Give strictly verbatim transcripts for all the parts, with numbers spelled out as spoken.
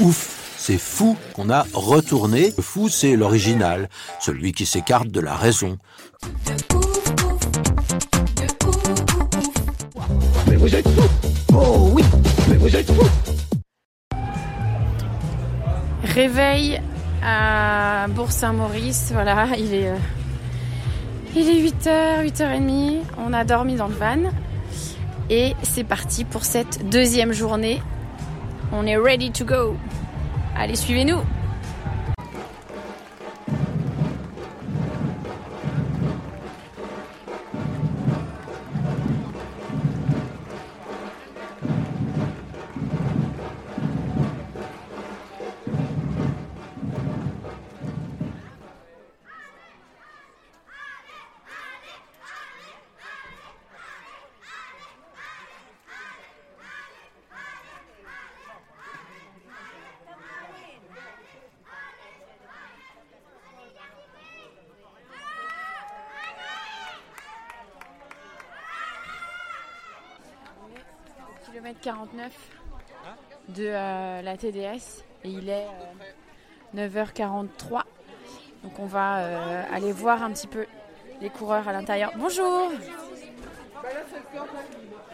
Ouf, c'est fou qu'on a retourné. Le fou, c'est l'original, celui qui s'écarte de la raison. De ouf, ouf, de ouf, ouf. Mais vous êtes fou! Oh oui, mais vous êtes fou! Réveil à Bourg-Saint-Maurice, voilà, il est, euh, il est huit heures, huit heures trente, on a dormi dans le van. Et c'est parti pour cette deuxième journée. On est ready to go. Allez, suivez-nous. quarante-neuf de euh, la T D S et il est euh, neuf heures quarante-trois, donc on va euh, aller voir un petit peu les coureurs à l'intérieur. Bonjour.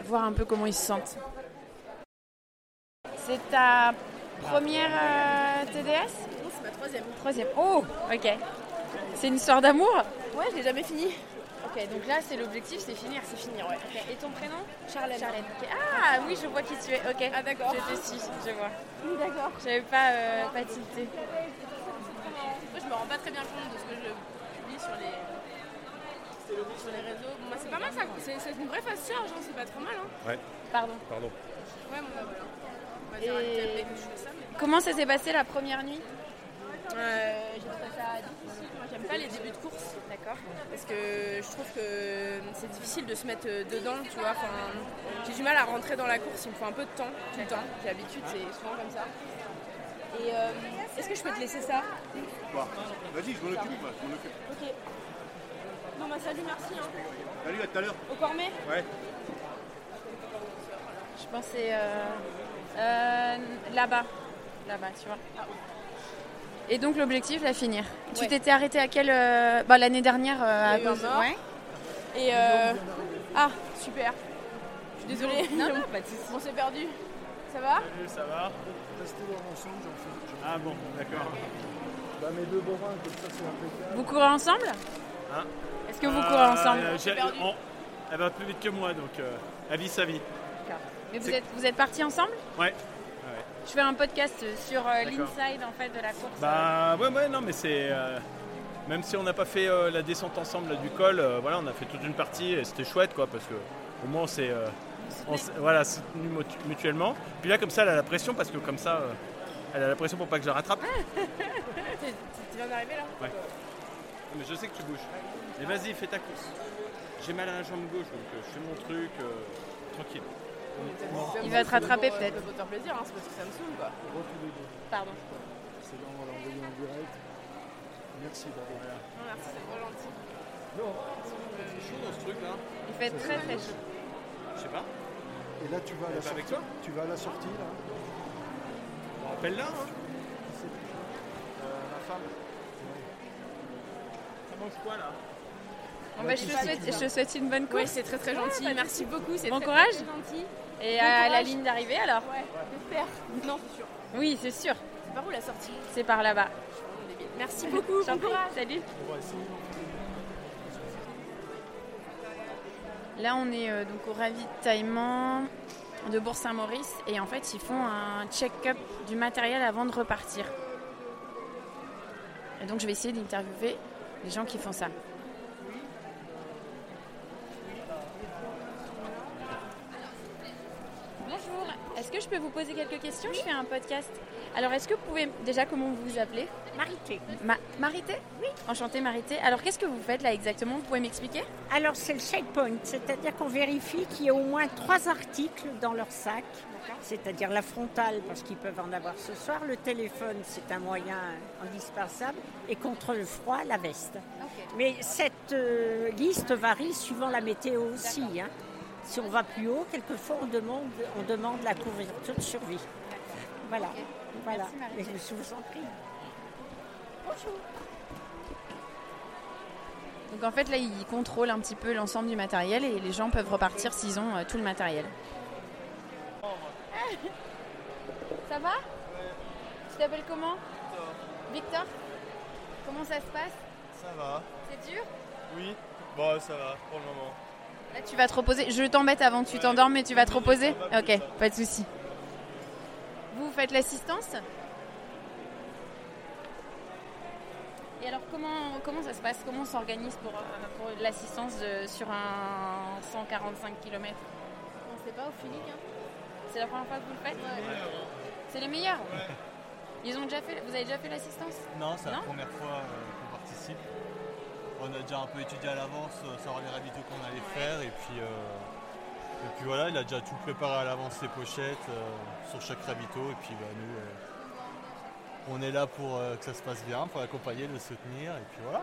Voir un peu comment ils se sentent. C'est ta première euh, T D S? Non, c'est ma troisième. Troisième. Oh, ok. C'est une histoire d'amour? Ouais, je l'ai jamais fini. Ok, donc là, c'est l'objectif, c'est finir, c'est finir, ouais. Okay. Et ton prénom? Charlène. Charlène. Okay. Ah oui, je vois qui tu es, ok. Ah d'accord. Je te suis, je vois. Oui, d'accord. J'avais pas, euh, pas tilté. Moi, je me rends pas très bien compte de ce que je publie sur les, sur les réseaux. Bon, bah, c'est pas mal ça, c'est, c'est une vraie face charge, hein. C'est pas trop mal. Hein. Ouais. Pardon. Pardon. Ouais, bon, bah, voilà. On va dire à que je fais ça. Mais... Comment ça s'est passé la première nuit? Euh, j'ai trouvé ça difficile, moi j'aime pas les débuts de course, d'accord, parce que je trouve que c'est difficile de se mettre dedans, tu vois, enfin, j'ai du mal à rentrer dans la course, il me faut un peu de temps, tout le temps, j'ai l'habitude, c'est souvent comme ça. Et euh, est-ce que je peux te laisser ça? Quoi? Vas-y, je m'en occupe, moi, je m'en occupe. Ok. Bon bah salut, merci. Hein. Salut, à tout à l'heure. Au Cormet? Ouais. Je pensais euh, euh, là-bas, là-bas, tu vois. Ah, oui. Et donc l'objectif, la finir. Ouais. Tu t'étais arrêtée à quelle euh... bah, l'année dernière euh, à cause de... Ouais. Et euh... ah super. Je suis désolée. Non, non, pas de soucis. On s'est perdu. Ça va? Salut, ça va. Restez dans ensemble, j'en fais. Ah bon, d'accord. Bah mes deux borins, comme ça c'est impeccable. Vous courez ensemble? Hein? Est-ce que vous euh, courez ensemble? euh, j'ai... On... Elle va plus vite que moi, donc euh, à vie sa vie. D'accord. Mais vous êtes, vous êtes partis ensemble? Ouais. Je fais un podcast sur euh, l'inside en fait de la course. Bah ouais ouais non mais c'est euh, même si on n'a pas fait euh, la descente ensemble là, du col, euh, voilà, on a fait toute une partie et c'était chouette quoi, parce que au moins on s'est euh, on s'est, voilà, soutenu mutuellement. Puis là comme ça elle a la pression, parce que comme ça euh, elle a la pression pour pas que je la rattrape. Tu viens d'arriver là? Ouais. Mais je sais que tu bouges. Mais vas-y, fais ta course. J'ai mal à la jambe gauche, donc euh, je fais mon truc euh, tranquille. Il va te rattraper peut-être. C'est votre plaisir, hein, c'est parce que ça me saoule quoi. Pardon. C'est là on l'a envoyé en direct. Merci d'avoir là. Non, merci, c'est trop gentil. Non, c'est chaud dans ce truc là. Il fait très très chaud. Je sais pas. Et là tu vas à la sortie. Tu vas à la sortie là. On rappelle là. Hein. Euh, ma femme. Ça mange quoi là? Bon bah, je, te souhaite, je te souhaite une bonne course. Oui, c'est très très gentil. Ouais, merci beaucoup. C'est bon, très, courage. Très gentil. Et bon à courage. La ligne d'arrivée alors? Ouais, j'espère. Non, c'est sûr. Oui, c'est sûr. C'est par où la sortie? C'est par là-bas. Merci beaucoup. Bon courage. Salut. Là, on est euh, donc au ravitaillement de Bourg-Saint-Maurice et en fait, ils font un check-up du matériel avant de repartir. Et donc, je vais essayer d'interviewer les gens qui font ça. que je peux vous poser quelques questions ? Oui. Je fais un podcast. Alors, est-ce que vous pouvez... Déjà, comment vous vous appelez ? Marité. Ma... Marité ? Oui. Enchantée, Marité. Alors, qu'est-ce que vous faites là exactement ? Vous pouvez m'expliquer ? Alors, c'est le checkpoint, c'est-à-dire qu'on vérifie qu'il y ait au moins trois articles dans leur sac, c'est-à-dire la frontale, parce qu'ils peuvent en avoir ce soir, le téléphone, c'est un moyen indispensable, et contre le froid, la veste. Okay. Mais cette euh, liste varie suivant la météo aussi, hein. Si on va plus haut, quelquefois on demande, on demande la couverture de survie. Voilà. Okay. Voilà. Merci, mais je vous en prie. Bonjour. Donc en fait là, ils contrôlent un petit peu l'ensemble du matériel et les gens peuvent repartir s'ils ont euh, tout le matériel. Ça va ? Tu t'appelles comment ? Victor. Victor ? Comment ça se passe ? Ça va. C'est dur ? Oui. Bon, ça va pour le moment. Là, tu vas te reposer. Je t'embête avant que tu ouais, t'endormes, mais tu vas te reposer ? Va ok, tard. Pas de souci. Vous faites l'assistance ? Et alors, comment, comment ça se passe ? Comment on s'organise pour, pour l'assistance de, sur un cent quarante-cinq kilomètres ? On ne sait pas, au feeling, hein. C'est la première fois que vous le faites ? Ouais. C'est les meilleurs ? Ouais. Ils ont déjà fait, vous avez déjà fait l'assistance ? Non, c'est non la première fois euh, qu'on participe. On a déjà un peu étudié à l'avance, euh, savoir les ravitaux qu'on allait ouais. faire. Et puis, euh, et puis voilà, il a déjà tout préparé à l'avance, ses pochettes, euh, sur chaque ravito. Et puis bah, nous, euh, on est là pour euh, que ça se passe bien, pour l'accompagner, le soutenir. Et puis voilà.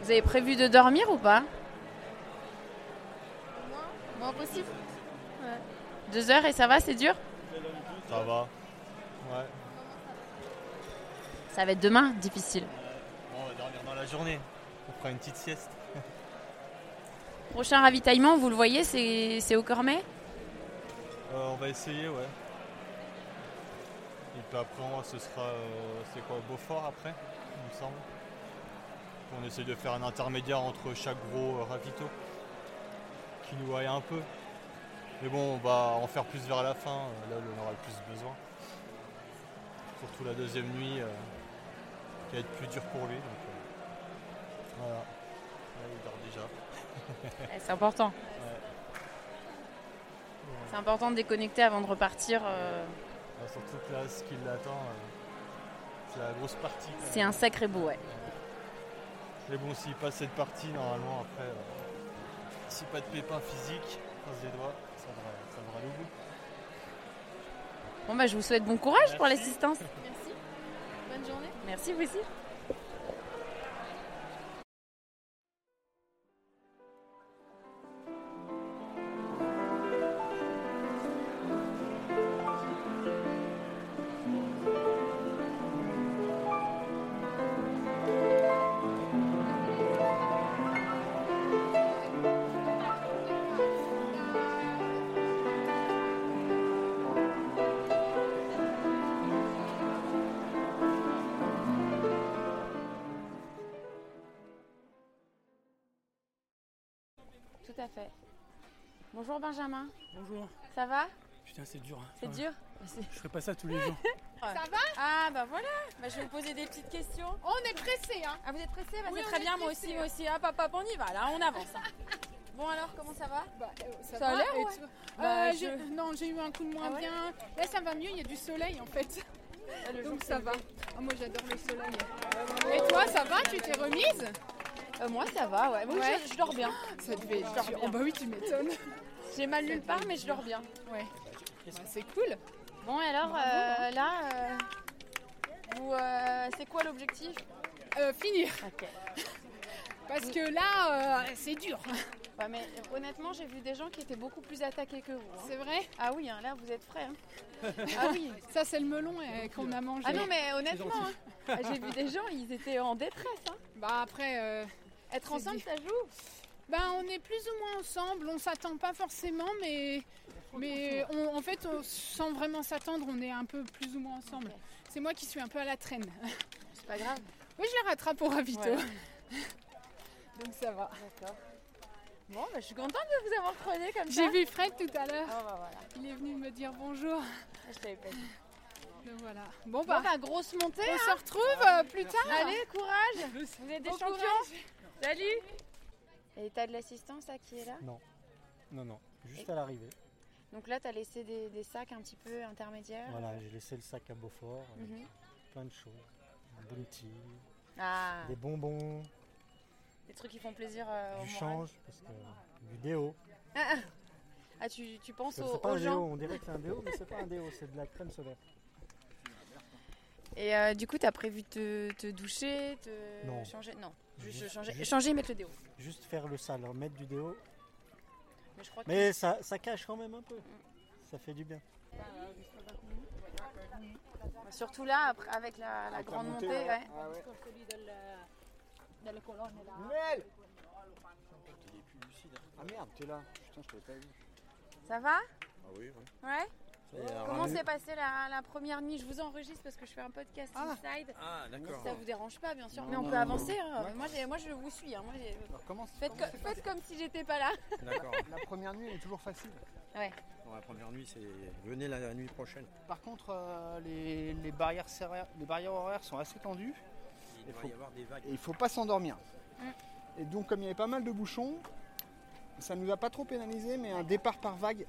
Vous avez prévu de dormir ou pas ? Non, non possible. Ouais. Deux heures et ça va, c'est dur ? Ça va, ouais. Ça va être demain, difficile. On va dormir dans la journée, on fera une petite sieste. Prochain ravitaillement, vous le voyez, c'est, c'est au Cormet ? euh, On va essayer, ouais. Et puis après, on, ce sera, euh, c'est quoi, Beaufort après, il me semble. On essaie de faire un intermédiaire entre chaque gros euh, ravito, qui nous aille un peu. Mais bon, on va en faire plus vers la fin, là où on aura le plus besoin. Surtout la deuxième nuit, euh, qui va être plus dure pour lui. Donc, euh, voilà, là, il dort déjà. C'est important. Ouais. C'est important de déconnecter avant de repartir. Euh... Ouais, surtout que là, ce qui l'attend, euh, c'est la grosse partie. C'est un sacré bout, ouais. Mais bon, s'il passe cette partie, normalement, après, euh, si pas de pépins physiques, croise les doigts. Ça devrait, ça devrait aller au bout. Bon bah je vous souhaite bon courage. Merci. Pour l'assistance. Merci. Bonne journée. Merci vous aussi. Tout à fait. Bonjour Benjamin. Bonjour. Ça va ? Putain, c'est dur. Hein. C'est enfin, dur ? C'est... Je ferai pas ça tous les jours. Ça va ? Ah bah voilà. Bah, je vais vous poser des petites questions. On est pressés, hein. Ah vous êtes pressés ? Bah, oui, c'est très bien, pressés, moi aussi, hein. moi aussi. Ah hop, hop, on y va, là, on avance. Hein. Bon alors, comment ça va ? Bah, euh, ça, ça va, a l'air, ouais. tu... bah, euh, je... j'ai... Non, j'ai eu un coup de moins ah, ouais bien. Là, ça va mieux, il y a du soleil en fait. Ah, le donc ça va. Oh, moi, j'adore le soleil. Euh, Et toi, ça va ? Tu t'es remise ? Euh, moi ça va, ouais. Moi, ouais. Je, je dors bien. Ça devait, je dors bien. Oh bah oui, tu m'étonnes. J'ai mal nulle part, mais je dors bien. Ouais. Bah, c'est cool. Bon, et alors, euh, là, euh, vous, euh, c'est quoi l'objectif ? euh, Finir. Okay. Parce que là, euh, c'est dur. Ouais, mais honnêtement, j'ai vu des gens qui étaient beaucoup plus attaqués que vous. Hein. C'est vrai ? Ah oui, hein, là, vous êtes frais. Hein. Ah oui, ça, c'est le melon eh, qu'on a mangé. Ah non, mais honnêtement, hein, j'ai vu des gens, ils étaient en détresse. Hein. Bah après... Euh... Être c'est ensemble, dit. Ça joue ? Ben, on est plus ou moins ensemble, on s'attend pas forcément, mais, mais on, en fait, on, sans vraiment s'attendre, on est un peu plus ou moins ensemble. Okay. C'est moi qui suis un peu à la traîne. C'est pas grave. Oui, je les rattrape au ravito. Ouais. Donc ça va. D'accord. Bon, ben, je suis contente de vous avoir croisé comme ça. J'ai vu Fred tout à l'heure. Oh, ben, voilà. Il est venu me dire bonjour. Je t'avais pas dit. Donc voilà. Bon, bah, bon, bah grosse montée. On hein. se retrouve euh, plus tard. Allez, courage. Vous êtes des bon champions. Courage. Salut. Et t'as de l'assistance là qui est là ? Non, non, non, juste et... à l'arrivée. Donc là, tu as laissé des, des sacs un petit peu intermédiaires. Voilà, j'ai laissé le sac à Beaufort, mm-hmm. plein de choses. Un bounty, ah. des bonbons. Des trucs qui font plaisir euh, au Du moral. Change, parce que, euh, du déo. Ah, ah tu, tu penses aux, aux gens. C'est pas un déo, on dirait que c'est un déo, mais c'est pas un déo, c'est de la crème solaire. Et euh, du coup, tu as prévu te, te doucher, te non. changer Non, juste, juste changer, juste, changer, mettre le déo. Juste faire le sale, mettre du déo. Mais, je crois mais que... ça, ça cache quand même un peu, ça fait du bien. Surtout là, après, avec la, la avec grande la montée. montée ouais. Ah ouais. Noël ! Ah merde, t'es là. Putain, je t'avais pas vu. Ça va ? Ah oui, oui. Ouais ? Comment s'est passée la, la première nuit ? Je vous enregistre parce que je fais un podcast ah. inside. Ah, d'accord. Si ça vous dérange pas, bien sûr. Non, mais on non, peut non, avancer. Non. Hein. Moi, j'ai, moi, je vous suis. Hein. Moi, j'ai... Alors, comment, faites comment co- faites comme si j'étais pas là. D'accord. La première nuit, elle est toujours facile. Ouais. Bon, la première nuit, c'est venez la, la nuit prochaine. Par contre, euh, les, les, barrières serra... les barrières horaires sont assez tendues. Il, il faut y avoir des vagues. Et il ne faut pas s'endormir. Mm. Et donc, comme il y avait pas mal de bouchons, ça ne nous a pas trop pénalisé, mais ouais. un départ par vague.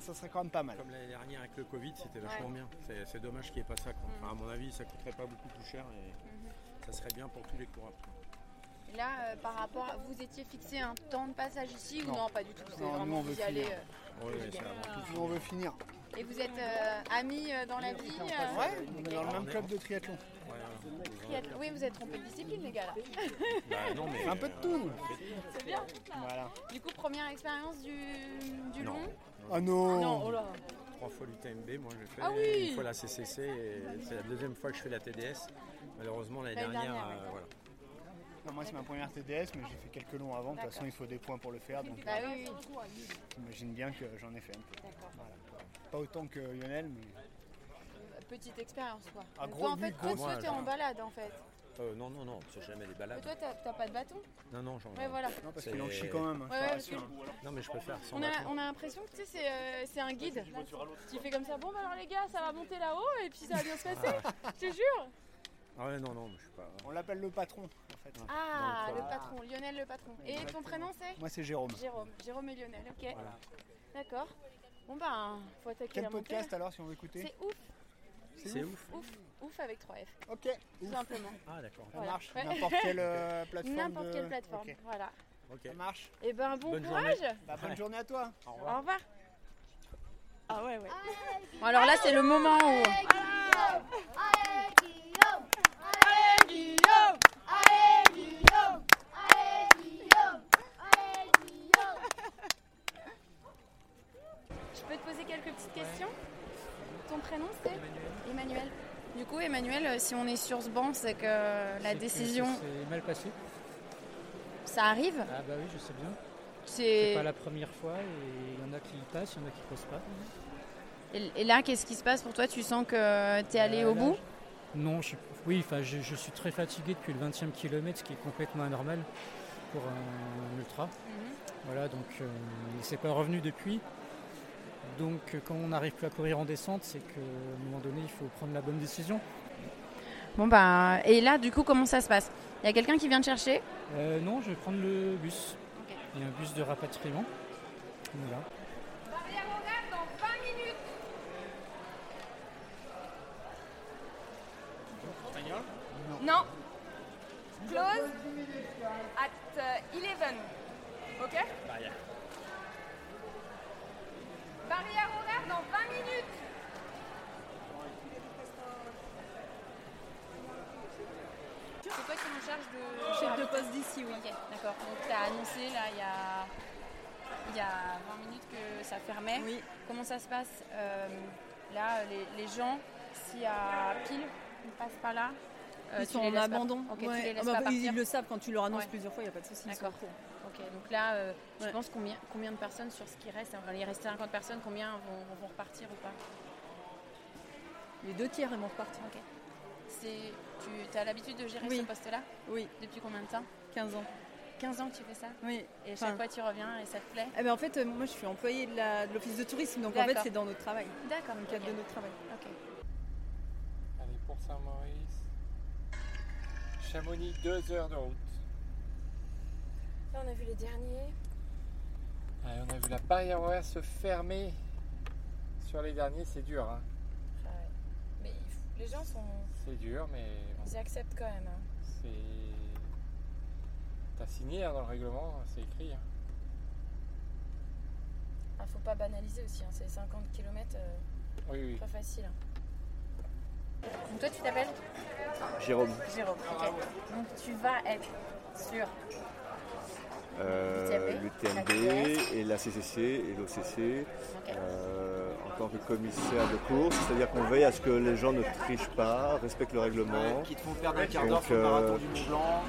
Ça serait quand même pas mal. Comme l'année dernière avec le Covid, c'était vachement ouais. bien. C'est, c'est dommage qu'il n'y ait pas ça. Quoi. Mmh. Enfin, à mon avis, ça ne coûterait pas beaucoup plus cher et mmh. ça serait bien pour tous les coureurs. Et là, euh, par rapport à. Vous étiez fixé un temps de passage ici non. ou non, pas du tout. C'est non, vraiment, vous y allez. On veut finir. Et vous êtes euh, amis dans la vie euh... Ouais, on est dans le même club de triathlon. Ouais, triathlon. Oui, vous êtes trompé de discipline, les gars, là. Bah, non, mais, un peu de tout. C'est bien. Voilà. Du coup, première expérience du, du non. long. Ah non, non oh là. Trois fois l'U T M B, moi j'ai fait, ah oui une fois la C C C, et c'est la deuxième fois que je fais la T D S. Malheureusement, l'année dernière, dernière euh, voilà. Non, moi c'est ma première T D S, mais j'ai fait quelques longs avant. De toute façon, il faut des points pour le faire. Donc, bah, oui, oui. J'imagine bien que j'en ai fait un peu. Voilà. Pas autant que Lionel, mais... Petite expérience, quoi. Ah, gros, toi, en fait, toi, toi t'es en balade, en fait. Euh, non, non, non, c'est jamais des balades. Mais toi, t'as, t'as pas de bâton ? Non, non, j'en ai. Ouais, voilà. Non, parce c'est... qu'il en chie quand même. Hein, ouais, ouais, que... Non, mais je préfère sans on a, bâton. On a l'impression que tu sais, c'est, euh, c'est un guide qui fait comme ça. Bon, bah alors les gars, ça va monter là-haut et puis ça va bien se passer. Je te jure. Ah ouais, non, non, je suis pas. On l'appelle le patron, en fait. Ah, non, le patron, Lionel le patron. Et ouais, ton prénom, c'est ? Moi, c'est Jérôme. Jérôme, Jérôme et Lionel, ok. Voilà. D'accord. Bon, bah, faut attaquer Quel la montée. Quel podcast, alors, si on veut écouter ? C'est ouf. C'est, c'est ouf. ouf Ouf avec trois F. Ok. Tout ouf. Simplement. Ah d'accord. Voilà. Ça marche. Ouais. N'importe quelle euh, plateforme. N'importe de... quelle plateforme. Okay. Voilà. Okay. Ça marche. Et eh ben bon bonne courage. Bah, bonne ouais. journée à toi. Au revoir. Au revoir. Ah ouais ouais. Allez, bon, alors là c'est le moment où. Allez Guillaume. Allez Guillaume. Allez Guillaume. Allez Guillaume. Allez Guillaume. Je peux te poser quelques petites questions ? Ton prénom c'est Emmanuel. Emmanuel. Du coup, Emmanuel, si on est sur ce banc, c'est que la c'est décision. C'est mal passé. Ça arrive ? Ah, bah oui, je sais bien. C'est, c'est pas la première fois et il y en a qui passent, il y en a qui passent pas. Et, et là, qu'est-ce qui se passe pour toi ? Tu sens que t'es allé euh, au là, bout ? je... Non, je... oui, enfin, je, je suis très fatigué depuis le vingtième kilomètre, ce qui est complètement anormal pour un, un ultra. Mm-hmm. Voilà, donc euh, c'est pas revenu depuis. Donc quand on n'arrive plus à courir en descente, c'est qu'à un moment donné, il faut prendre la bonne décision. Bon bah, et là, du coup, comment ça se passe ? Il y a quelqu'un qui vient te chercher ? euh, Non, je vais prendre le bus. Okay. Il y a un bus de rapatriement. Voilà. Barrière horaire dans vingt minutes. Espagnol ? Non. Close at onze. Ok ? Barrière. Barrière horaire dans vingt minutes. C'est toi qui es en charge de chef de poste d'ici, oui. Okay, d'accord. Donc tu as annoncé là il y a il y a vingt minutes que ça fermait. Oui. Comment ça se passe euh, là les, les gens s'il y a pile ils passent pas là. Euh, ils sont en abandon. Okay, ouais. Tu les laisses ah, bah, pas ils le savent quand tu leur annonces ouais. plusieurs fois, il n'y a pas de souci. D'accord. Okay, donc là, euh, ouais. je pense combien, combien de personnes sur ce qui reste hein, il reste cinquante personnes, combien vont, vont repartir ou pas ? Les deux tiers vont repartir. Okay. C'est, tu as l'habitude de gérer oui. ce poste-là ? Oui. Depuis combien de temps ? quinze ans. quinze ans que tu fais ça ? Oui. Et chaque enfin... fois tu reviens et ça te plaît ? eh ben, En fait, euh, moi je suis employée de, la, de l'office de tourisme, donc d'accord. en fait c'est dans notre travail. D'accord. Dans le cadre okay. de notre travail. Okay. Allez, pour Saint-Maurice, Chamonix, deux heures de route. Là, on a vu les derniers. Allez, on a vu la barrière horaire se fermer Sur les derniers, c'est dur. Hein. Ah ouais. Mais faut... les gens sont. C'est dur, mais. Bon. Ils acceptent quand même. Hein. C'est. T'as signé hein, dans le règlement, c'est écrit. Hein. Ah, faut pas banaliser aussi, hein. C'est cinquante kilomètres. Euh... Oui, oui. Pas facile. Hein. Donc toi, tu t'appelles Jérôme. Jérôme. Okay. Donc tu vas être sur. Euh, le T M B et la C C C et l'O C C, okay. euh, en tant que commissaire de course, c'est-à-dire qu'on veille à ce que les gens ne trichent pas, respectent le règlement. Qui te font perdre un quart d'heure sur le marathon du Mont Blanc.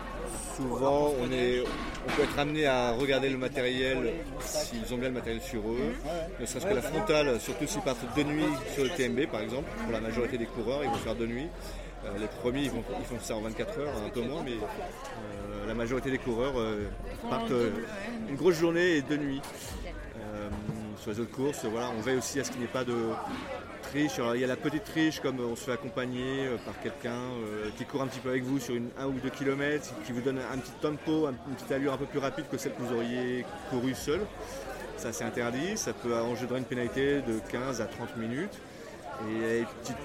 Souvent, on, est, on peut être amené à regarder le matériel, s'ils ont bien le matériel sur eux, ne serait-ce que la frontale, surtout s'ils partent de nuit sur le T M B par exemple, pour la majorité des coureurs, ils vont faire de nuit. Euh, les premiers, ils, vont, ils font ça en vingt-quatre heures, un peu moins, mais euh, la majorité des coureurs euh, partent euh, une grosse journée et deux nuits. Euh, sur les autres courses, voilà, on veille aussi à ce qu'il n'y ait pas de triche. Alors, il y a la petite triche, comme on se fait accompagner euh, par quelqu'un euh, qui court un petit peu avec vous sur une un ou deux kilomètres, qui vous donne un petit tempo, un, une petite allure un peu plus rapide que celle que vous auriez courue seul. Ça, c'est interdit. Ça peut engendrer une pénalité de quinze à trente minutes. Et petite...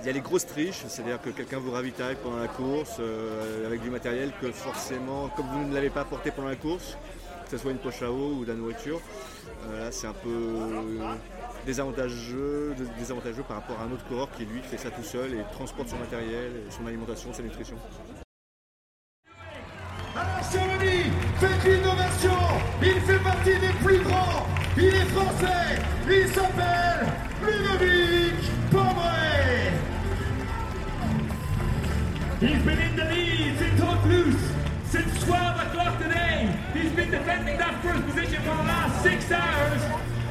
Il y a les grosses triches, c'est-à-dire que quelqu'un vous ravitaille pendant la course euh, avec du matériel que forcément, comme vous ne l'avez pas porté pendant la course, que ce soit une poche à eau ou de la nourriture, euh, là c'est un peu euh, désavantageux, désavantageux par rapport à un autre coureur qui lui fait ça tout seul et transporte son matériel, son alimentation, sa nutrition. À la Chamonix, faites l'innovation, il fait partie des plus grands, il est français, il s'appelle Ludovic. He's been in the lead since Hauteluce, since twelve o'clock today. He's been defending that first position for the last six hours.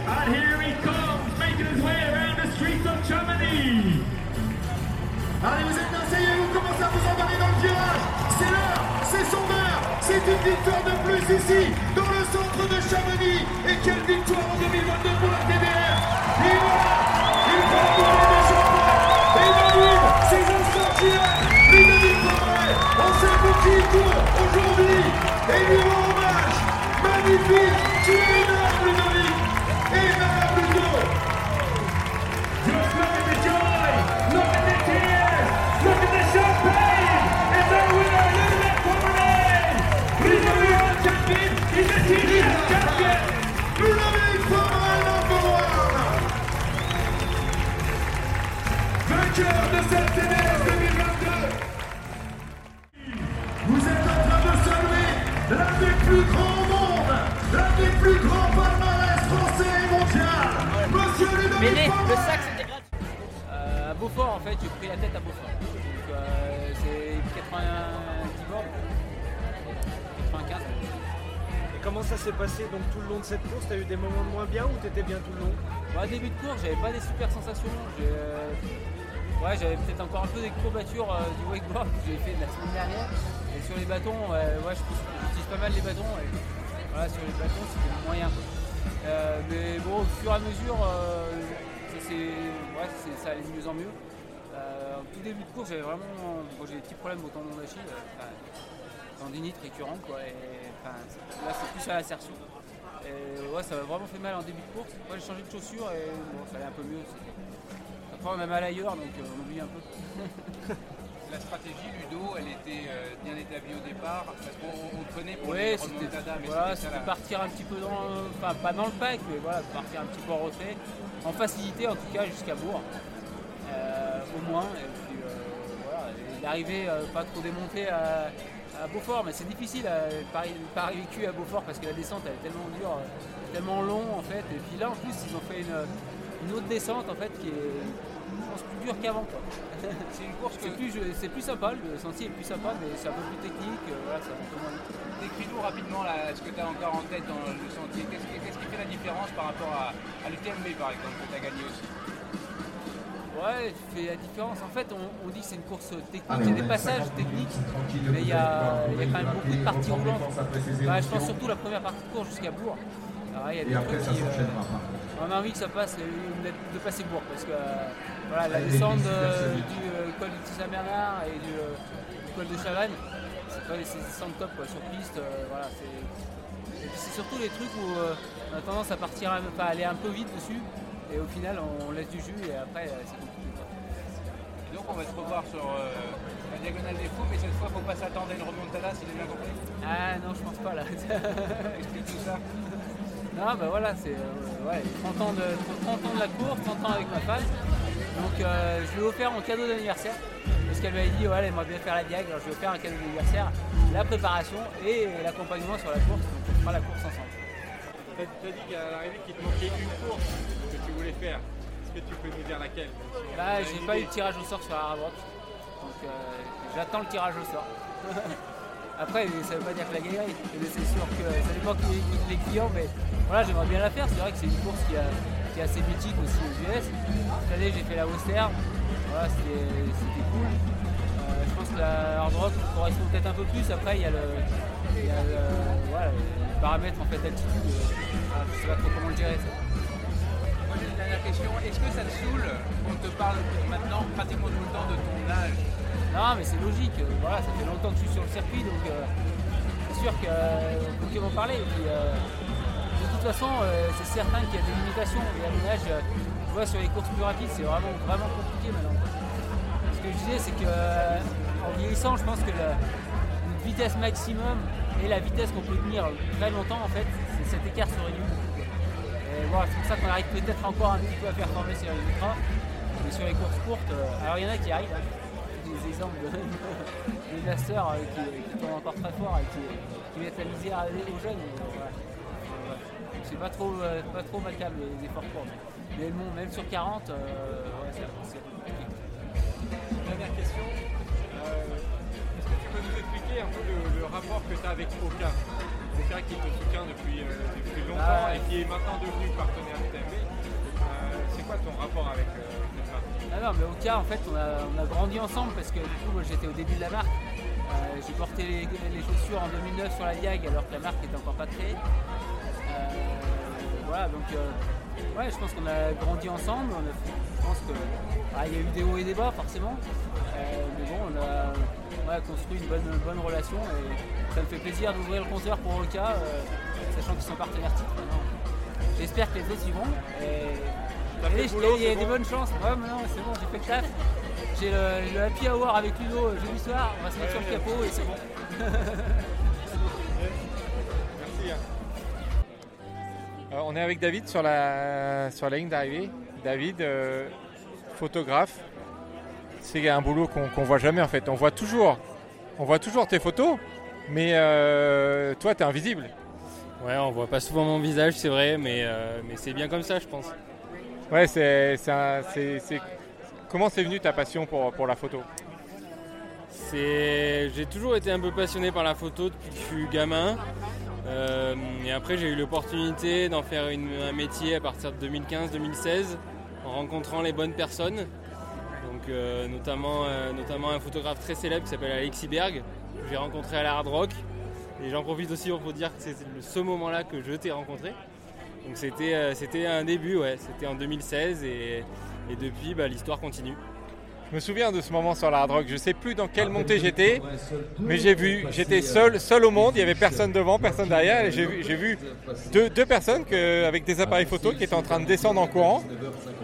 And here he comes, making his way around the streets of Chamonix. Allez, vous êtes lancés, vous commencez à vous embarrer dans le virage. C'est l'heure, c'est son heure, c'est une victoire de plus ici, dans le centre de Chamonix. Et quelle victoire en deux mille vingt-deux pour la T D S. Il va, il va courir des champions. Et il valide ses instants finales. On sait pour qui il court aujourd'hui et lui rend hommage. Magnifique, tu es énorme Ludovic, énorme Ludo. Just look at the joy, look at the tears, look at the champagne. It's our winner, Ludovic Pomeré. He's the world champion, he's the T D S champion. Ludovic Pomeré number one. Vainqueur de cette T D S deux mille vingt-deux. Vous êtes en train de saluer l'un des plus grands au monde, l'un des plus grands palmarès français et mondial, monsieur Ludovic Pomeré. Le sac c'était gratuit. Euh, à Beaufort en fait, j'ai pris la tête à Beaufort. Donc euh, c'est quatre-vingt-dix bornes, quatre-vingt-quinze. Et comment ça s'est passé donc tout le long de cette course? T'as eu des moments de moins bien ou t'étais bien tout le long? Bah, début de course, j'avais pas des super sensations. J'ai, euh... Ouais, j'avais peut-être encore un peu des courbatures euh, du wakeboard que j'avais fait de la semaine dernière. Et sur les bâtons, euh, ouais, j'utilise pas mal les bâtons. Et, voilà, sur les bâtons, c'était moyen. Euh, mais bon, au fur et à mesure, euh, ça, c'est, ouais, c'est, ça allait de mieux en mieux. Euh, au tout début de course, j'avais vraiment bon, j'ai des petits problèmes au tendon d'Achille, euh, tendinite récurrente. Quoi, et, là, c'est plus à l'insertion. Et ouais, ça m'a vraiment fait mal en début de course. Moi, j'ai changé de chaussure et bon, ça allait un peu mieux aussi. Enfin, on a mal ailleurs, donc euh, on oublie un peu. La stratégie, Ludo, elle était euh, bien établie au départ, parce qu'on on prenait pour ouais, les remontadas. Mais voilà, c'était, c'était partir un petit peu dans... Enfin, pas dans le pack, mais voilà, partir un petit peu en retrait, en facilité en tout cas, jusqu'à Bourg, euh, au moins. Et puis, euh, voilà, et d'arriver, euh, pas trop démonté à, à Beaufort, mais c'est difficile, euh, pas, pas arriver cul à Beaufort, parce que la descente, elle est tellement dure, tellement long en fait. Et puis là, en plus, ils ont fait une, une autre descente, en fait, qui est... Je pense plus dur qu'avant quoi. C'est une course que... c'est, plus, c'est plus sympa, le sentier est plus sympa, mais c'est un peu plus technique, euh, voilà, ça monte moins vite. Décris-nous rapidement là, ce que tu as encore en tête dans le sentier. Qu'est-ce qui, qu'est-ce qui fait la différence par rapport à, à l'U T M B par exemple, que tu as gagné aussi? Ouais, fait la différence. En fait, on, on dit que c'est une course technique, il y a des passages techniques, mais il y, y a quand même beaucoup de parties roulantes. Bah, je pense surtout la première partie de course jusqu'à Bourg. Alors, il y a des trucs qui, euh, on a envie que ça passe, de passer Bourg, parce que euh, voilà, la descente euh, du euh, col de Tissam Bernard et du, euh, du col de Chavan, c'est pas des descentes top quoi, sur piste. Euh, voilà, c'est... c'est surtout les trucs où euh, on a tendance à partir, à, à aller un peu vite dessus. et au final on laisse du jus et après c'est compliqué. Et donc on va se revoir sur euh, la diagonale des fous, mais cette fois il ne faut pas s'attendre à une remontada, si j'ai bien compris. Ah non, je pense pas là. Explique tout ça. Non, bah voilà, c'est euh, ouais, trente ans de, trente ans de la course, trente ans avec ma femme. Donc euh, je lui ai offert mon cadeau d'anniversaire. Parce qu'elle m'avait dit, ouais, elle aimerait bien faire la diag, alors je lui ai offert un cadeau d'anniversaire, la préparation et l'accompagnement sur la course. Donc on fera la course ensemble. Tu as dit qu'à l'arrivée qu'il te manquait une course que tu voulais faire. Est-ce que tu peux nous dire laquelle? Bah, j'ai pas eu de tirage au sort sur la Hardrock. Donc euh, j'attends le tirage au sort. Après, ça veut pas dire que la galerie, c'est sûr que ça dépend qui écoutent les clients, mais voilà, j'aimerais bien la faire. C'est vrai que c'est une course qui, a, qui est assez mythique aussi aux U S. Cette année, j'ai fait la Western, voilà, c'était, c'était cool. Euh, je pense que la Hardrock correspond peut-être un peu plus. Après, il y a le, il y a le, voilà, le paramètre en fait d'altitude. Euh, je sais pas trop comment le gérer, ça. Moi, j'ai une dernière question. Est-ce que ça te saoule qu'on te parle maintenant pratiquement tout le temps de ton âge? Non, mais c'est logique, voilà, ça fait longtemps que je suis sur le circuit, donc euh, c'est sûr qu'il faut qu'ils vont parler. Puis, euh, de toute façon, euh, c'est certain qu'il y a des limitations. Et à mon âge, je vois sur les courses plus rapides, c'est vraiment, vraiment compliqué maintenant. Ce que je disais, c'est qu'en vieillissant, je pense que la notre vitesse maximum et la vitesse qu'on peut tenir très longtemps, en fait, c'est cet écart sur les ultras. Et voilà, c'est pour ça qu'on arrive peut-être encore un petit peu à performer sur les ultras. Mais sur les courses courtes, euh, alors il y en a qui arrivent. Des exemples de, de masters euh, qui, qui tombent encore très fort et qui, qui mettent la misère aux jeunes. Euh, ouais. C'est pas trop, euh, pas trop macabre les efforts courts. Mais bon, même sur quarante, euh, ouais, c'est, c'est compliqué. Dernière question, euh, est-ce que tu peux nous expliquer un peu le, le rapport que tu as avec Hoka? Hoka qui te soutient depuis, euh, depuis longtemps ah, et qui est maintenant devenu partenaire de T M B. Euh, c'est quoi ton rapport avec euh, cette marque? Ah non, mais Hoka, en fait, on a, on a grandi ensemble parce que du coup, moi, j'étais au début de la marque. Euh, j'ai porté les, les chaussures en deux mille neuf sur la Diag alors que la marque n'était encore pas créée. Euh, voilà, donc, euh, ouais, je pense qu'on a grandi ensemble. On a, je pense que, ah, il y a eu des hauts et des bas, forcément. Euh, mais bon, on a, on a construit une bonne, bonne relation et ça me fait plaisir d'ouvrir le compteur pour Hoka, euh, sachant qu'ils sont partenaires titres maintenant. J'espère que les autres y vont. Et... Allez, boulot, il y a des bon. bonnes chances. Ouais, mais non, c'est bon, j'ai fait le taf. J'ai le, le happy hour avec Ludo jeudi soir. On va se mettre ouais, sur le capot et c'est bon. Merci. Euh, on est avec David sur la, sur la ligne d'arrivée. David, euh, photographe. C'est un boulot qu'on qu'on voit jamais en fait. On voit toujours, on voit toujours tes photos, mais euh, toi, t'es invisible. Ouais, on voit pas souvent mon visage, c'est vrai, mais, euh, mais c'est bien comme ça, je pense. Ouais, c'est, c'est un, c'est, c'est... Comment c'est venu ta passion pour, pour la photo? C'est... J'ai toujours été un peu passionné par la photo depuis que je suis gamin. Euh, et après, j'ai eu l'opportunité d'en faire une, un métier à partir de deux mille quinze deux mille seize, en rencontrant les bonnes personnes. Donc, euh, notamment, euh, notamment un photographe très célèbre qui s'appelle Alexi Berg, que j'ai rencontré à la Hardrock. Et j'en profite aussi pour dire que c'est ce moment-là que je t'ai rencontré. Donc c'était, euh, c'était un début, ouais. C'était en deux mille seize et, et depuis, bah, l'histoire continue. Je me souviens de ce moment sur la Hardrock. Je ne sais plus dans quelle montée j'étais, mais j'ai vu, j'étais seul, seul au monde. Il n'y avait personne devant, personne derrière. Et j'ai, j'ai vu deux, deux personnes que, avec des appareils photo qui étaient en train de descendre en courant.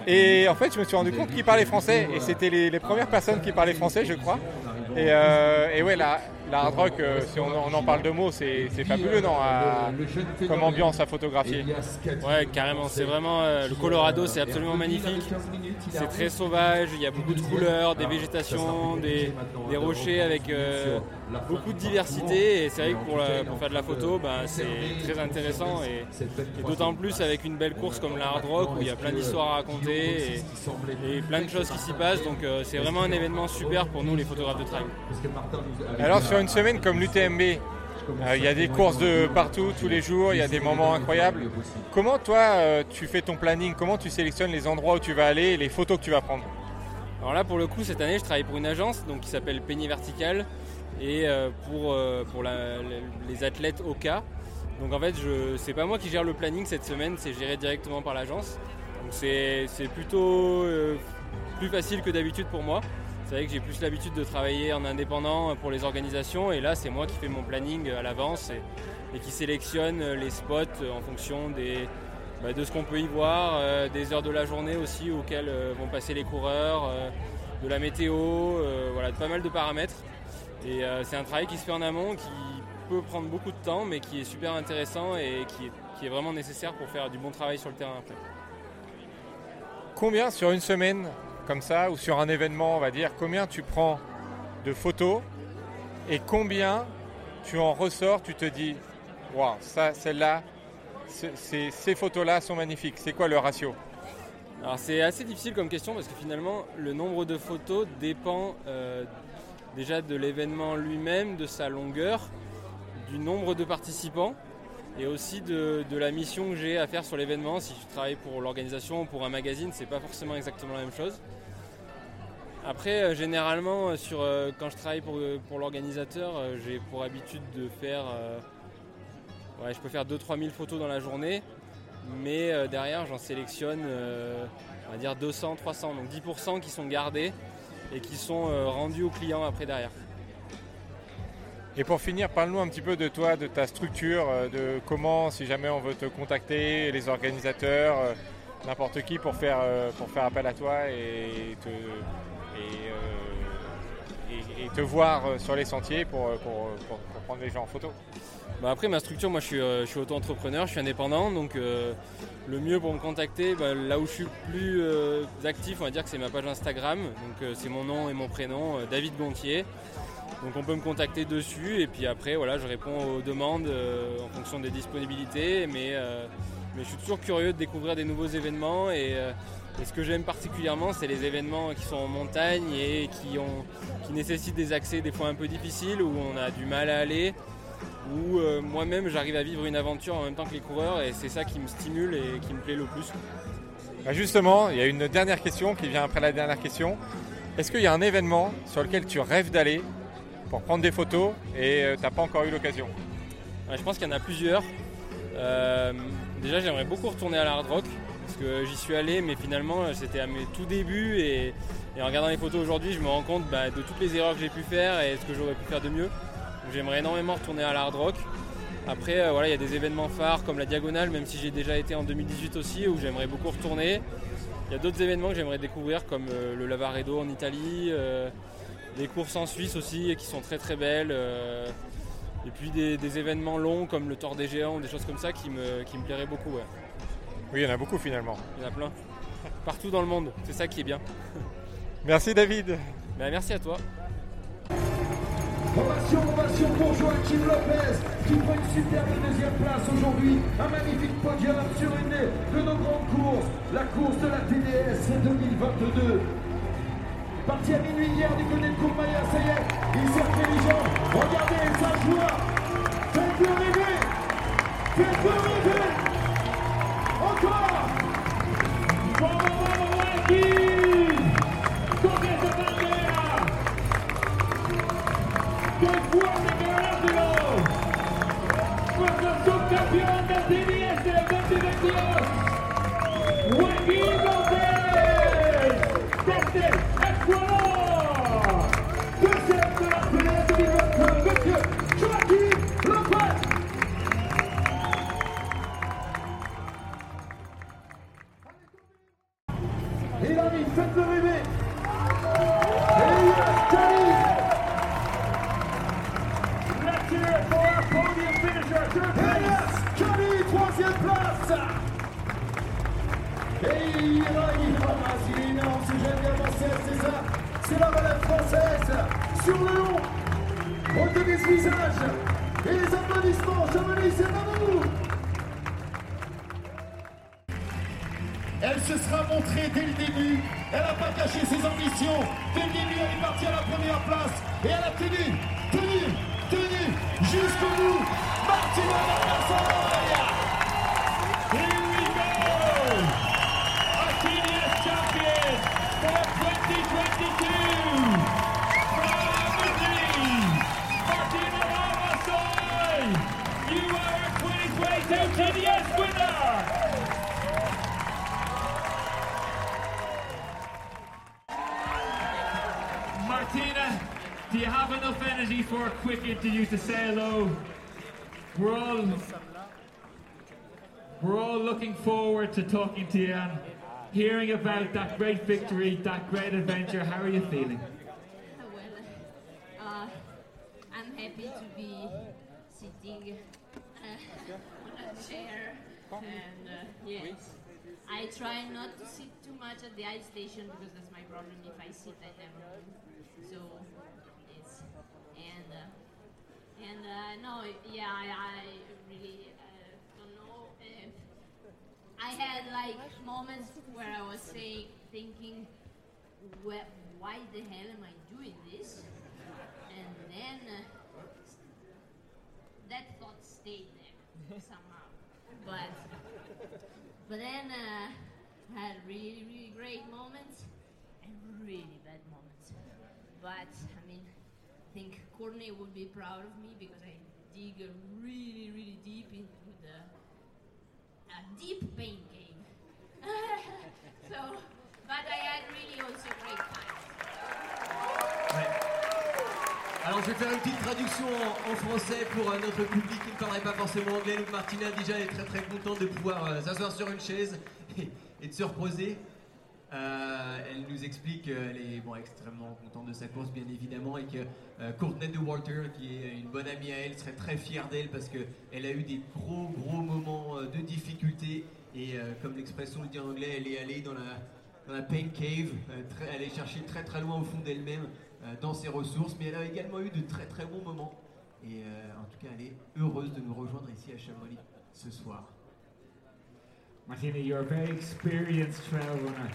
Et en fait, je me suis rendu compte qu'ils parlaient français. Et c'était les, les premières personnes qui parlaient français, je crois. Et, euh, et ouais, la, la Hardrock, euh, si on, on en parle de mots, c'est, c'est fabuleux, non, à, comme ambiance à photographier. Ouais, carrément. C'est vraiment euh, le Colorado, c'est absolument magnifique. C'est très sauvage. Il y a beaucoup de couleurs, des végétations, des, des rochers avec euh, beaucoup de diversité. Et c'est vrai que pour, la, pour faire de la photo, bah, c'est très intéressant. Et, et d'autant plus avec une belle course comme la Hardrock où il y a plein d'histoires à raconter et, et plein de choses qui s'y passent. Donc euh, c'est vraiment un événement super pour nous, les photographes de trail. Alors sur une semaine comme l'U T M B, euh, il y a des courses de partout, tous les jours, il y a des moments incroyables. Comment toi euh, tu fais ton planning? Comment tu sélectionnes les endroits où tu vas aller et les photos que tu vas prendre? Alors là pour le coup cette année je travaille pour une agence donc, qui s'appelle Penny Vertical et euh, pour, euh, pour la, les athlètes Hoka. Donc en fait je, c'est pas moi qui gère le planning cette semaine, c'est géré directement par l'agence. Donc c'est, c'est plutôt euh, plus facile que d'habitude pour moi. C'est vrai que j'ai plus l'habitude de travailler en indépendant pour les organisations et là c'est moi qui fais mon planning à l'avance et, et qui sélectionne les spots en fonction des, bah, de ce qu'on peut y voir, euh, des heures de la journée aussi auxquelles euh, vont passer les coureurs, euh, de la météo, euh, voilà, de pas mal de paramètres. Et euh, c'est un travail qui se fait en amont, qui peut prendre beaucoup de temps, mais qui est super intéressant et qui est, qui est vraiment nécessaire pour faire du bon travail sur le terrain après. Combien sur une semaine comme ça, ou sur un événement, on va dire, combien tu prends de photos et combien tu en ressors, tu te dis waouh, ça, celle-là, c'est, c'est, ces photos-là sont magnifiques. C'est quoi le ratio ? Alors c'est assez difficile comme question parce que finalement le nombre de photos dépend euh, déjà de l'événement lui-même, de sa longueur, du nombre de participants et aussi de, de la mission que j'ai à faire sur l'événement. Si tu travailles pour l'organisation ou pour un magazine, c'est pas forcément exactement la même chose. Après, euh, généralement, sur, euh, quand je travaille pour, pour l'organisateur, euh, j'ai pour habitude de faire... Euh, ouais, je peux faire deux à trois mille photos dans la journée, mais euh, derrière, j'en sélectionne euh, on va dire deux cents à trois cents, donc dix pour cent qui sont gardés et qui sont euh, rendus aux clients après derrière. Et pour finir, parle-nous un petit peu de toi, de ta structure, de comment, si jamais on veut te contacter, les organisateurs, euh, n'importe qui pour faire, euh, pour faire appel à toi et te... Et, euh, et, et te voir sur les sentiers pour, pour, pour, pour prendre les gens en photo. Bah après, ma structure, moi je suis, je suis auto-entrepreneur, je suis indépendant, donc euh, le mieux pour me contacter, bah, là où je suis plus euh, actif, on va dire que c'est ma page Instagram, donc euh, c'est mon nom et mon prénom, euh, David Gontier. Donc on peut me contacter dessus et puis après voilà, je réponds aux demandes euh, en fonction des disponibilités, mais, euh, mais je suis toujours curieux de découvrir des nouveaux événements et euh, Et ce que j'aime particulièrement, c'est les événements qui sont en montagne et qui, ont, qui nécessitent des accès des fois un peu difficiles, où on a du mal à aller, où euh, moi-même j'arrive à vivre une aventure en même temps que les coureurs, et c'est ça qui me stimule et qui me plaît le plus. Bah justement, il y a une dernière question qui vient après la dernière question. Est-ce qu'il y a un événement sur lequel tu rêves d'aller pour prendre des photos et euh, tu n'as pas encore eu l'occasion ? Ouais, je pense qu'il y en a plusieurs. Euh, déjà, j'aimerais beaucoup retourner à la Hardrock. Parce que j'y suis allé, mais finalement c'était à mes tout débuts et, et en regardant les photos aujourd'hui, je me rends compte bah, de toutes les erreurs que j'ai pu faire et ce que j'aurais pu faire de mieux. Donc, j'aimerais énormément retourner à l'Hardrock. Après, euh, voilà, il y a des événements phares comme la Diagonale, même si j'ai déjà été en deux mille dix-huit aussi, où j'aimerais beaucoup retourner. Il y a d'autres événements que j'aimerais découvrir, comme euh, le Lavaredo en Italie, euh, des courses en Suisse aussi qui sont très très belles. Euh, et puis des, des événements longs comme le Tor des Géants, des choses comme ça qui me, qui me plairaient beaucoup. Ouais. Oui, il y en a beaucoup finalement. Il y en a plein. Partout dans le monde, c'est ça qui est bien. Merci David. Ben, merci à toi. Ovation, ovation pour Joachim Lopez qui prend une superbe deuxième place aujourd'hui. Un magnifique podium sur une de nos grandes courses. La course de la T D S deux mille vingt-deux. Parti à minuit hier du côté de Courtney, ça y est, il s'est intelligent. Regardez sa joie. Faites-le rêver. Faites-le rêver. Encore bravo, bravo, Joachim Combien de barrières Deux fois le gagnant de l'eau Notre sous-campion de la T D S deux mille vingt et un Joachim Lopez Testé Espoir Deuxième de la T D S deux mille vingt et un Monsieur Joachim Lopez. Faites-le rêver. Et il est Let's hear it for our podium finisher. Third place. Charlie, troisième place. Et il ramasse, il est énorme. Si j'aime bien penser, c'est ça. C'est la balade française. Sur le long. Au début du visage. Et les applaudissements. Chamonix, c'est pas nous. Elle se sera montrée dès le début, elle n'a pas caché ses ambitions, dès le début elle est partie à la première place et elle a tenu, tenu, tenu jusqu'au bout. Martina dans son oreille. Here we go! A T D S champion for twenty twenty-two from Italy, Martina Ramassoi. You are a twenty twenty-two T D S winner. Martina, do you have enough energy for a quick interview to say hello? We're all We're all looking forward to talking to you and hearing about that great victory, that great adventure. How are you feeling? Well, uh, I'm happy to be sitting uh, on a chair, and uh, yes, I try not to sit too much at the ice station because that's my problem. If I sit, I never move. So yes, and uh, and uh, no, yeah, I, I really uh, don't know. If I had like moments where I was saying, thinking, well, why the hell am I doing this? And then uh, that thought stayed there somehow. But but then uh, I had really really great moments and really bad moments. But I mean, I think Courtney would be proud of me because I dig really really deep into the a deep pain game. So, but I had really also great time. Ouais. Alors je vais faire une petite traduction en, en français pour euh, notre public qui ne parlerait pas forcément anglais. Donc Martina déjà est très très contente de pouvoir euh, s'asseoir sur une chaise et, et de se reposer. Euh, elle nous explique qu'elle est bon, extrêmement contente de sa course bien évidemment et que euh, Courtney de Walter, qui est une bonne amie à elle, serait très fière d'elle parce qu'elle a eu des gros gros moments euh, de difficulté et euh, comme l'expression le dit en anglais, elle est allée dans la, dans la pain cave, euh, très, elle est cherchée très très loin au fond d'elle-même euh, dans ses ressources, mais elle a également eu de très très bons moments et euh, en tout cas elle est heureuse de nous rejoindre ici à Chamonix ce soir. Martina, you're a very experienced trail runner.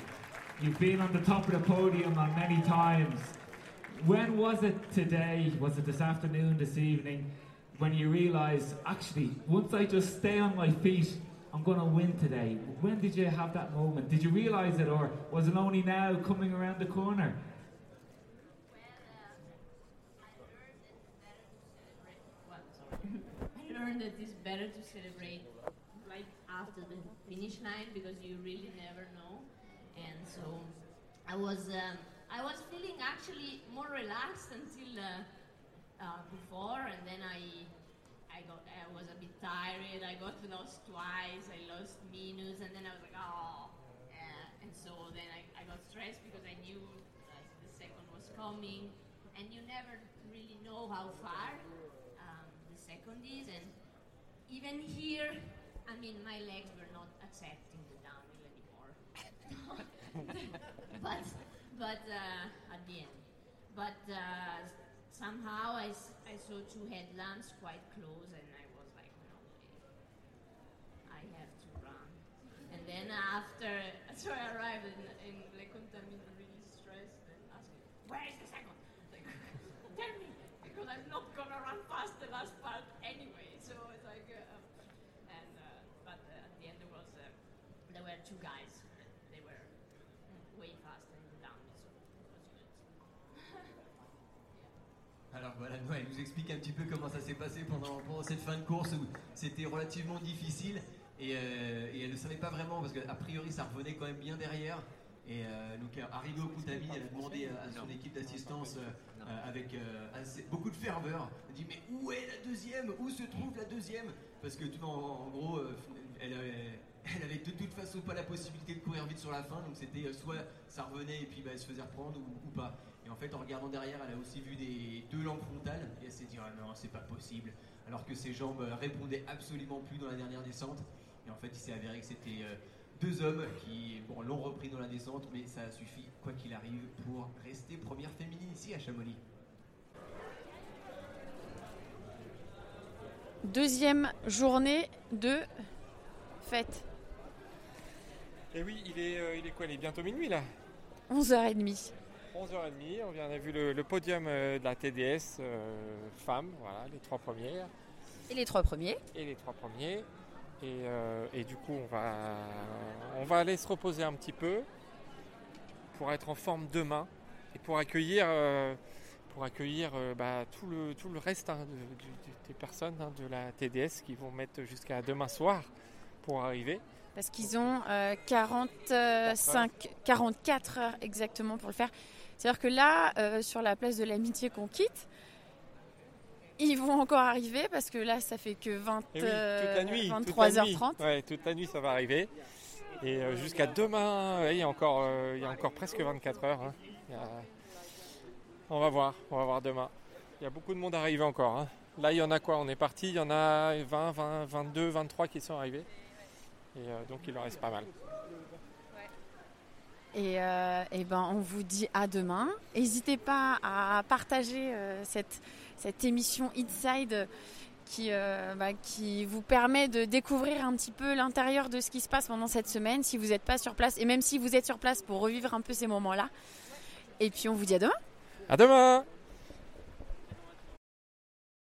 You've been on the top of the podium on many times. When was it today, was it this afternoon, this evening, when you realised, actually, once I just stay on my feet, I'm going to win today? When did you have that moment? Did you realise it, or was it only now coming around the corner? Well, uh, I learned that it's better to celebrate right after the finish line because you really never know. And so I was um, I was feeling actually more relaxed until uh, uh, before, and then I I got I was a bit tired. I got lost twice. I lost minutes, and then I was like, oh, yeah. And so then I, I got stressed because I knew like the second was coming, and you never really know how far um, the second is. And even here, I mean, my legs were not accepting the downhill anymore. but but uh, at the end, but uh, somehow I, s- I saw two headlamps quite close, and I was like, no way, I have to run. And then after, so I arrived in, in Le Contamine really stressed and asked, where is the second? Like, tell me, because I'm not gonna run past the last part anyway. So it's like, uh, and uh, but uh, at the end there was uh, there were two guys. Alors voilà, elle nous explique un petit peu comment ça s'est passé pendant, pendant cette fin de course où c'était relativement difficile et, euh, et elle ne savait pas vraiment parce qu'a priori ça revenait quand même bien derrière. Et euh, donc arrivée au Koutami, elle a demandé à, à son équipe d'assistance euh, euh, avec euh, assez, beaucoup de ferveur. Elle dit mais où est la deuxième? Où se trouve la deuxième? Parce que en, en gros, elle, elle, elle avait de toute façon pas la possibilité de courir vite sur la fin. Donc c'était soit ça revenait et puis bah, elle se faisait reprendre ou, ou pas. Et en fait, en regardant derrière, elle a aussi vu des deux lampes frontales et elle s'est dit « Ah non, c'est pas possible !» alors que ses jambes répondaient absolument plus dans la dernière descente. Et en fait, il s'est avéré que c'était deux hommes qui bon, l'ont repris dans la descente, mais ça suffit, quoi qu'il arrive, pour rester première féminine ici à Chamonix. Deuxième journée de fête. Et oui, il est, euh, il est quoi? Il est bientôt minuit, là. onze heures trente. onze heures trente, on vient, on a vu le, le podium de la T D S euh, femmes, voilà, les trois premières. Et les trois premiers. Et les trois premiers. Et, euh, et du coup, on va, on va aller se reposer un petit peu pour être en forme demain et pour accueillir, euh, pour accueillir euh, bah, tout, le, tout le reste hein, de, de, des personnes hein, de la T D S qui vont mettre jusqu'à demain soir pour arriver. Parce qu'ils ont euh, quarante-cinq, quarante-quatre heures exactement pour le faire. C'est-à-dire que là, euh, sur la place de l'Amitié qu'on quitte, ils vont encore arriver parce que là, ça fait que vingt, oui, toute la nuit, vingt-trois heures trente. Ouais, toute la nuit, ça va arriver. Et euh, jusqu'à demain, ouais, il, y a encore, euh, il y a encore presque vingt-quatre heures. Hein. Il y a... On va voir, on va voir demain. Il y a beaucoup de monde arrivé encore. Hein. Là, il y en a quoi ? On est parti, il y en a vingt, vingt, vingt-deux, vingt-trois qui sont arrivés. Et euh, donc, il en reste pas mal. Et, euh, et ben, on vous dit à demain. N'hésitez pas à partager euh, cette, cette émission Inside qui, euh, bah, qui vous permet de découvrir un petit peu l'intérieur de ce qui se passe pendant cette semaine si vous n'êtes pas sur place. Et même si vous êtes sur place pour revivre un peu ces moments-là. Et puis on vous dit à demain. À demain.